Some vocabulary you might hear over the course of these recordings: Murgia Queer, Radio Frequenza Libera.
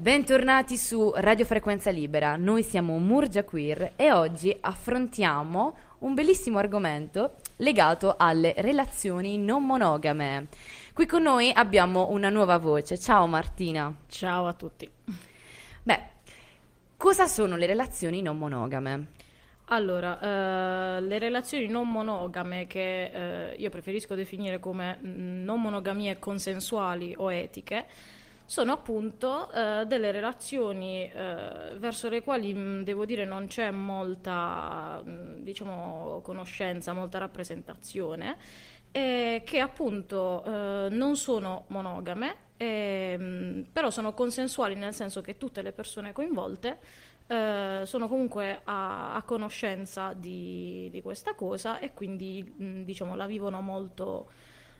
Bentornati su Radio Frequenza Libera, noi siamo Murgia Queer e oggi affrontiamo un bellissimo argomento legato alle relazioni non monogame. Qui con noi abbiamo una nuova voce, ciao Martina. Ciao a tutti. Beh, cosa sono le relazioni non monogame? Allora, le relazioni non monogame, che io preferisco definire come non monogamie consensuali o etiche, sono appunto delle relazioni verso le quali, devo dire, non c'è molta, diciamo, conoscenza, molta rappresentazione, che appunto non sono monogame, però sono consensuali, nel senso che tutte le persone coinvolte sono comunque a conoscenza di questa cosa e quindi, diciamo, la vivono molto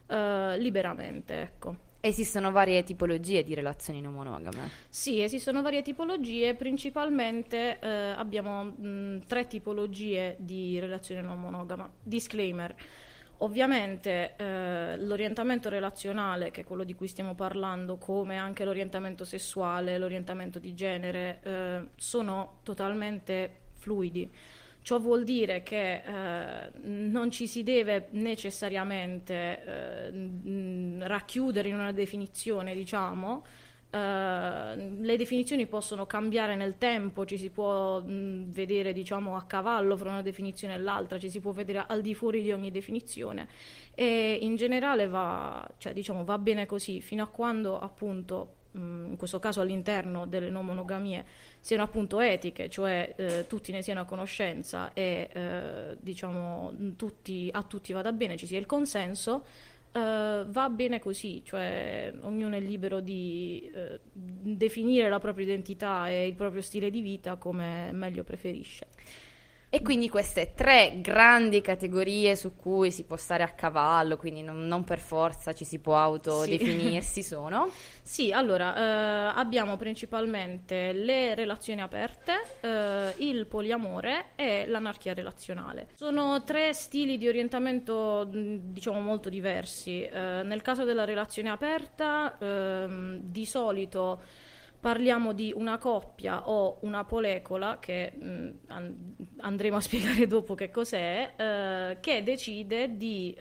liberamente, ecco. Esistono varie tipologie di relazioni non monogame? Sì, esistono varie tipologie, principalmente abbiamo tre tipologie di relazione non monogama. Disclaimer, ovviamente l'orientamento relazionale, che è quello di cui stiamo parlando, come anche l'orientamento sessuale, l'orientamento di genere, sono totalmente fluidi. Ciò vuol dire che non ci si deve necessariamente racchiudere in una definizione, diciamo. Le definizioni possono cambiare nel tempo, ci si può vedere, diciamo, a cavallo fra una definizione e l'altra, ci si può vedere al di fuori di ogni definizione e in generale va bene così, fino a quando appunto, in questo caso all'interno delle non monogamie, siano appunto etiche, cioè tutti ne siano a conoscenza e a tutti vada bene, ci sia il consenso, va bene così, cioè ognuno è libero di definire la propria identità e il proprio stile di vita come meglio preferisce. E quindi queste tre grandi categorie su cui si può stare a cavallo, quindi non per forza ci si può autodefinirsi, sì. Sono? Sì, allora abbiamo principalmente le relazioni aperte, il poliamore e l'anarchia relazionale. Sono tre stili di orientamento, diciamo, molto diversi. Nel caso della relazione aperta, di solito parliamo di una coppia o una polecola, che andremo a spiegare dopo che cos'è, che decide di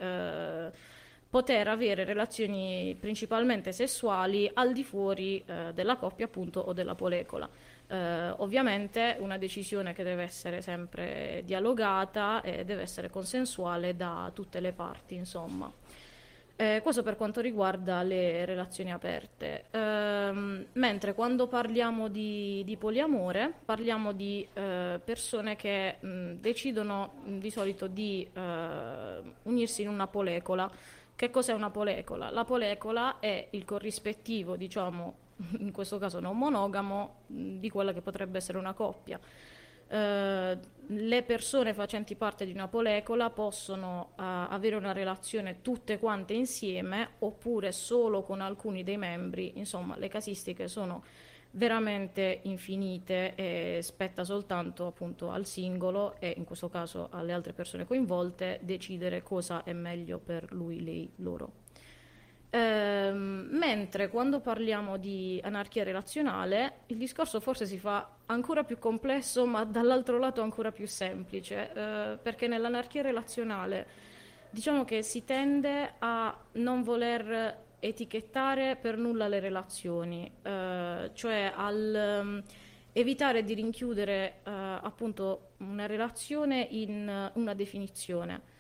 poter avere relazioni principalmente sessuali al di fuori della coppia appunto o della polecola. Ovviamente una decisione che deve essere sempre dialogata e deve essere consensuale da tutte le parti, insomma. Questo per quanto riguarda le relazioni aperte, mentre quando parliamo di poliamore parliamo di persone che decidono di solito di unirsi in una polecola. Che cos'è una polecola? La polecola è il corrispettivo, diciamo, in questo caso non monogamo, di quella che potrebbe essere una coppia. Le persone facenti parte di una polecola possono avere una relazione tutte quante insieme oppure solo con alcuni dei membri, insomma le casistiche sono veramente infinite e spetta soltanto appunto al singolo e in questo caso alle altre persone coinvolte decidere cosa è meglio per lui, lei, loro. Mentre quando parliamo di anarchia relazionale il discorso forse si fa ancora più complesso ma dall'altro lato ancora più semplice, perché nell'anarchia relazionale diciamo che si tende a non voler etichettare per nulla le relazioni, cioè evitare di rinchiudere appunto una relazione in una definizione.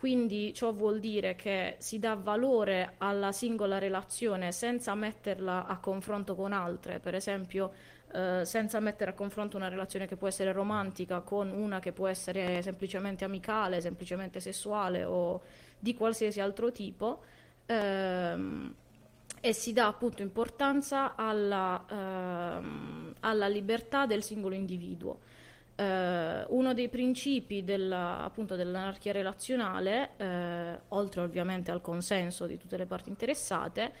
Quindi ciò vuol dire che si dà valore alla singola relazione senza metterla a confronto con altre, per esempio senza mettere a confronto una relazione che può essere romantica con una che può essere semplicemente amicale, semplicemente sessuale o di qualsiasi altro tipo, e si dà appunto importanza alla libertà del singolo individuo. Uno dei principi dell'anarchia relazionale, oltre ovviamente al consenso di tutte le parti interessate,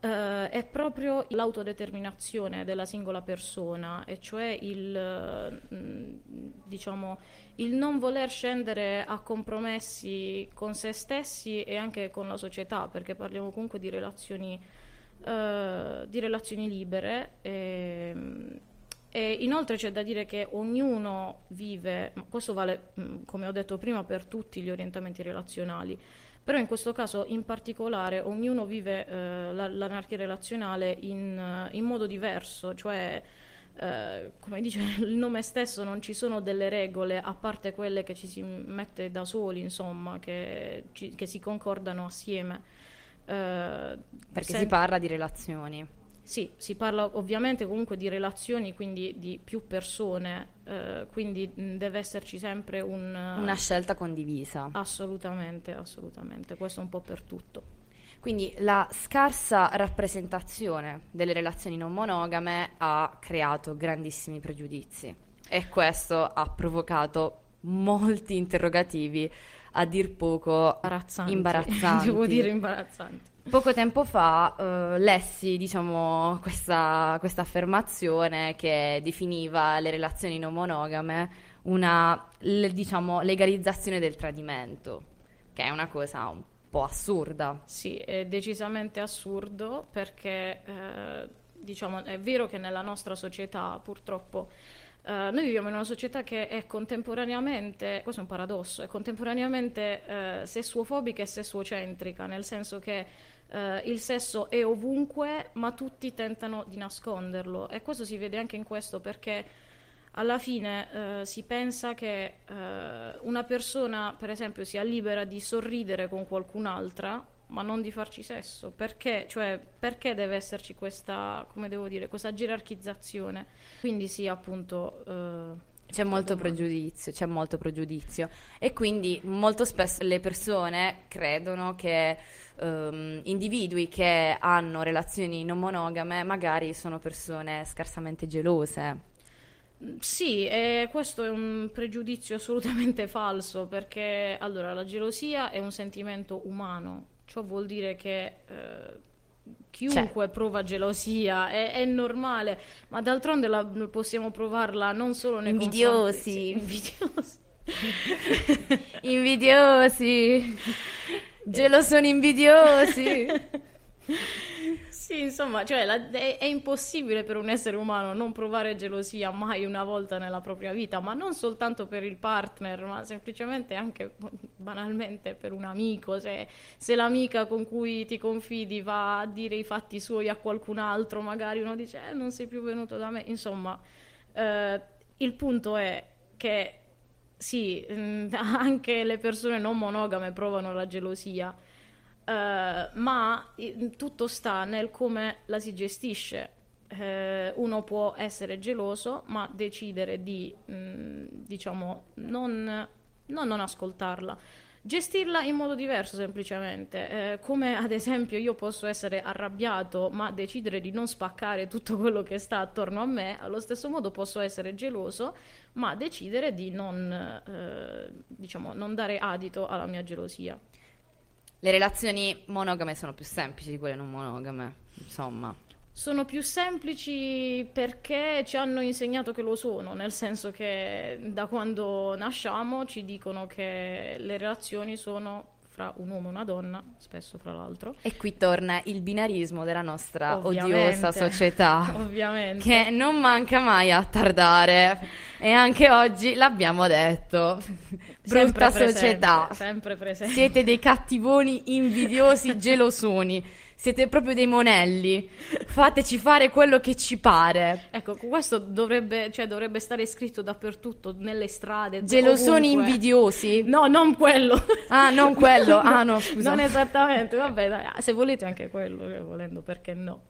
è proprio l'autodeterminazione della singola persona, e cioè il non voler scendere a compromessi con se stessi e anche con la società, perché parliamo comunque di relazioni di relazioni libere. E inoltre c'è da dire che ognuno vive, questo vale come ho detto prima per tutti gli orientamenti relazionali, però in questo caso in particolare ognuno vive l'anarchia relazionale in modo diverso, cioè come dice il nome stesso non ci sono delle regole a parte quelle che ci si mette da soli, insomma, che si concordano assieme. Perché si parla di relazioni. Sì, si parla ovviamente comunque di relazioni, quindi di più persone, quindi deve esserci sempre una scelta condivisa. Assolutamente, assolutamente, questo un po' per tutto. Quindi la scarsa rappresentazione delle relazioni non monogame ha creato grandissimi pregiudizi e questo ha provocato molti interrogativi, a dir poco imbarazzanti. Devo dire imbarazzanti. Poco tempo fa lessi, diciamo, questa affermazione che definiva le relazioni non monogame una, diciamo, legalizzazione del tradimento, che è una cosa un po' assurda. Sì, è decisamente assurdo perché, diciamo, è vero che nella nostra società purtroppo noi viviamo in una società che è contemporaneamente, questo è un paradosso, è contemporaneamente sessuofobica e sessuocentrica, nel senso che il sesso è ovunque, ma tutti tentano di nasconderlo, e questo si vede anche in questo, perché alla fine si pensa che una persona, per esempio, sia libera di sorridere con qualcun'altra, ma non di farci sesso. Perché? Cioè, perché deve esserci questa, come devo dire, questa gerarchizzazione? Quindi sì, appunto... C'è molto pregiudizio e quindi molto spesso le persone credono che individui che hanno relazioni non monogame magari sono persone scarsamente gelose. Sì, questo è un pregiudizio assolutamente falso, perché allora la gelosia è un sentimento umano, ciò vuol dire che... Chiunque prova gelosia, è normale, ma d'altronde possiamo provarla non solo nei invidiosi, gelosoni invidiosi. Sì, insomma, cioè è impossibile per un essere umano non provare gelosia mai una volta nella propria vita, ma non soltanto per il partner, ma semplicemente anche banalmente per un amico. Se l'amica con cui ti confidi va a dire i fatti suoi a qualcun altro, magari uno dice non sei più venuto da me. Insomma, il punto è che sì, anche le persone non monogame provano la gelosia. Ma tutto sta nel come la si gestisce. Uno può essere geloso ma decidere di diciamo non ascoltarla, gestirla in modo diverso semplicemente, come ad esempio io posso essere arrabbiato ma decidere di non spaccare tutto quello che sta attorno a me. Allo stesso modo posso essere geloso ma decidere di non dare adito alla mia gelosia. Le relazioni monogame sono più semplici di quelle non monogame, insomma. Sono più semplici perché ci hanno insegnato che lo sono, nel senso che da quando nasciamo ci dicono che le relazioni sono fra un uomo e una donna, spesso fra l'altro. E qui torna il binarismo della nostra odiosa società, ovviamente, che non manca mai a tardare, e anche oggi l'abbiamo detto. Brutta società, sempre presente. Siete dei cattivoni invidiosi gelosoni, siete proprio dei monelli, fateci fare quello che ci pare. Ecco, questo dovrebbe stare scritto dappertutto, nelle strade. Gelosoni ovunque. Invidiosi? No, non quello. Ah, non quello, ah no, scusa. Non esattamente, vabbè, dai, se volete anche quello, volendo, perché no.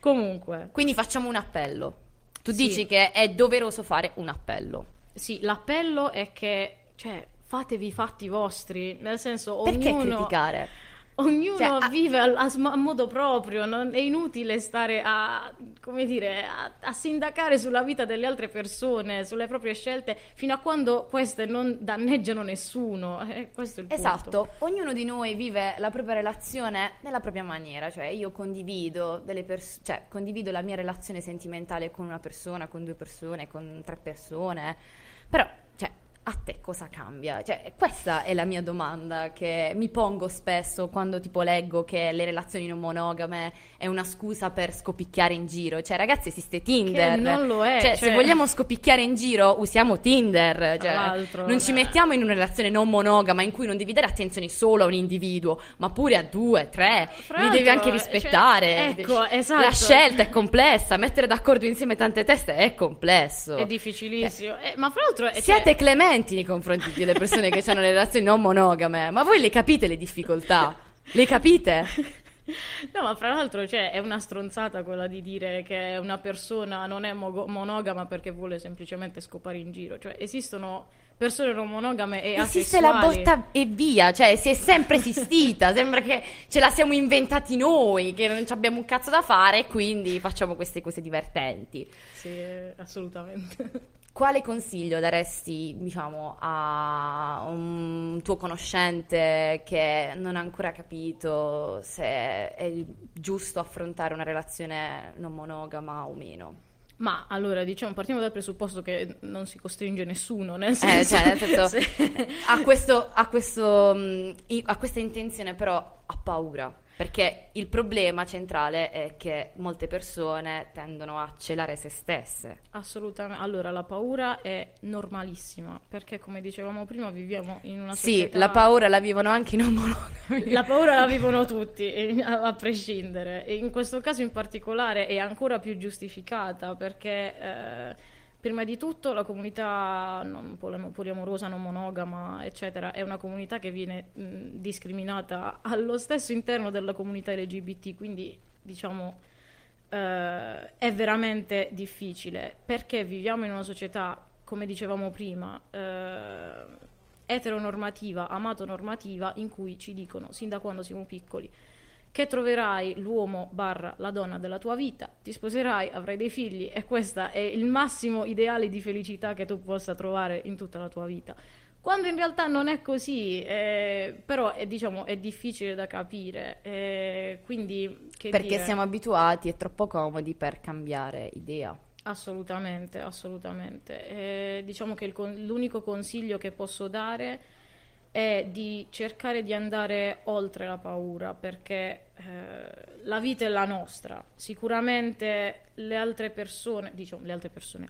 Comunque. Quindi facciamo un appello. Tu dici che è doveroso fare un appello. Sì, l'appello è che, cioè, fatevi i fatti vostri, nel senso, perché ognuno... Perché criticare? Ognuno vive a modo proprio, non è inutile stare a sindacare sulla vita delle altre persone, sulle proprie scelte, fino a quando queste non danneggiano nessuno. Questo è il punto. Ognuno di noi vive la propria relazione nella propria maniera, cioè io condivido la mia relazione sentimentale con una persona, con due persone, con tre persone, però a te cosa cambia? Cioè, questa è la mia domanda che mi pongo spesso quando tipo leggo che le relazioni non monogame è una scusa per scopicchiare in giro. Cioè, ragazzi, esiste Tinder. Che non lo è. Cioè, se vogliamo scopicchiare in giro, usiamo Tinder. Cioè, non ci mettiamo in una relazione non monogama in cui non devi dare attenzione solo a un individuo, ma pure a due, tre. Li devi anche rispettare. Cioè, ecco, esatto. La scelta è complessa. Mettere d'accordo insieme tante teste è complesso. È difficilissimo. Ma fra l'altro... Siete clementi nei confronti delle persone che hanno le relazioni non monogame, ma voi le capite le difficoltà? Le capite? No, ma fra l'altro, cioè, è una stronzata quella di dire che una persona non è monogama perché vuole semplicemente scopare in giro. Cioè, esistono persone non monogame e asessuali. Esiste la botta e via, cioè si è sempre esistita, sembra che ce la siamo inventati noi, che non ci abbiamo un cazzo da fare e quindi facciamo queste cose divertenti. Sì, assolutamente. Quale consiglio daresti, diciamo, a un tuo conoscente che non ha ancora capito se è giusto affrontare una relazione non monogama o meno? Ma allora, diciamo, partiamo dal presupposto che non si costringe nessuno, nel senso, a questa intenzione, però ha paura, perché il problema centrale è che molte persone tendono a celare se stesse. Assolutamente. Allora, la paura è normalissima, perché come dicevamo prima viviamo in una società... Sì, la paura la vivono anche i non monogami. La paura la vivono tutti, a prescindere. E in questo caso in particolare è ancora più giustificata, perché... Prima di tutto la comunità poliamorosa, non monogama, eccetera, è una comunità che viene discriminata allo stesso interno della comunità LGBT, quindi diciamo è veramente difficile, perché viviamo in una società, come dicevamo prima, eteronormativa, amatonormativa, in cui ci dicono sin da quando siamo piccoli che troverai l'uomo / la donna della tua vita, ti sposerai, avrai dei figli e questo è il massimo ideale di felicità che tu possa trovare in tutta la tua vita. Quando in realtà non è così, però è difficile da capire, quindi che perché dire? Siamo abituati e troppo comodi per cambiare idea. Assolutamente, assolutamente. Diciamo che l'unico consiglio che posso dare è di cercare di andare oltre la paura, perché la vita è la nostra. Sicuramente le altre persone,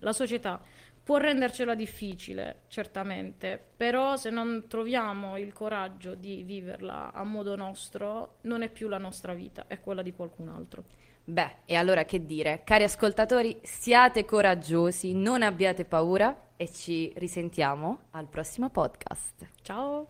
la società può rendercela difficile, certamente, però se non troviamo il coraggio di viverla a modo nostro, non è più la nostra vita, è quella di qualcun altro. Beh, e allora che dire? Cari ascoltatori, siate coraggiosi, non abbiate paura e ci risentiamo al prossimo podcast. Ciao!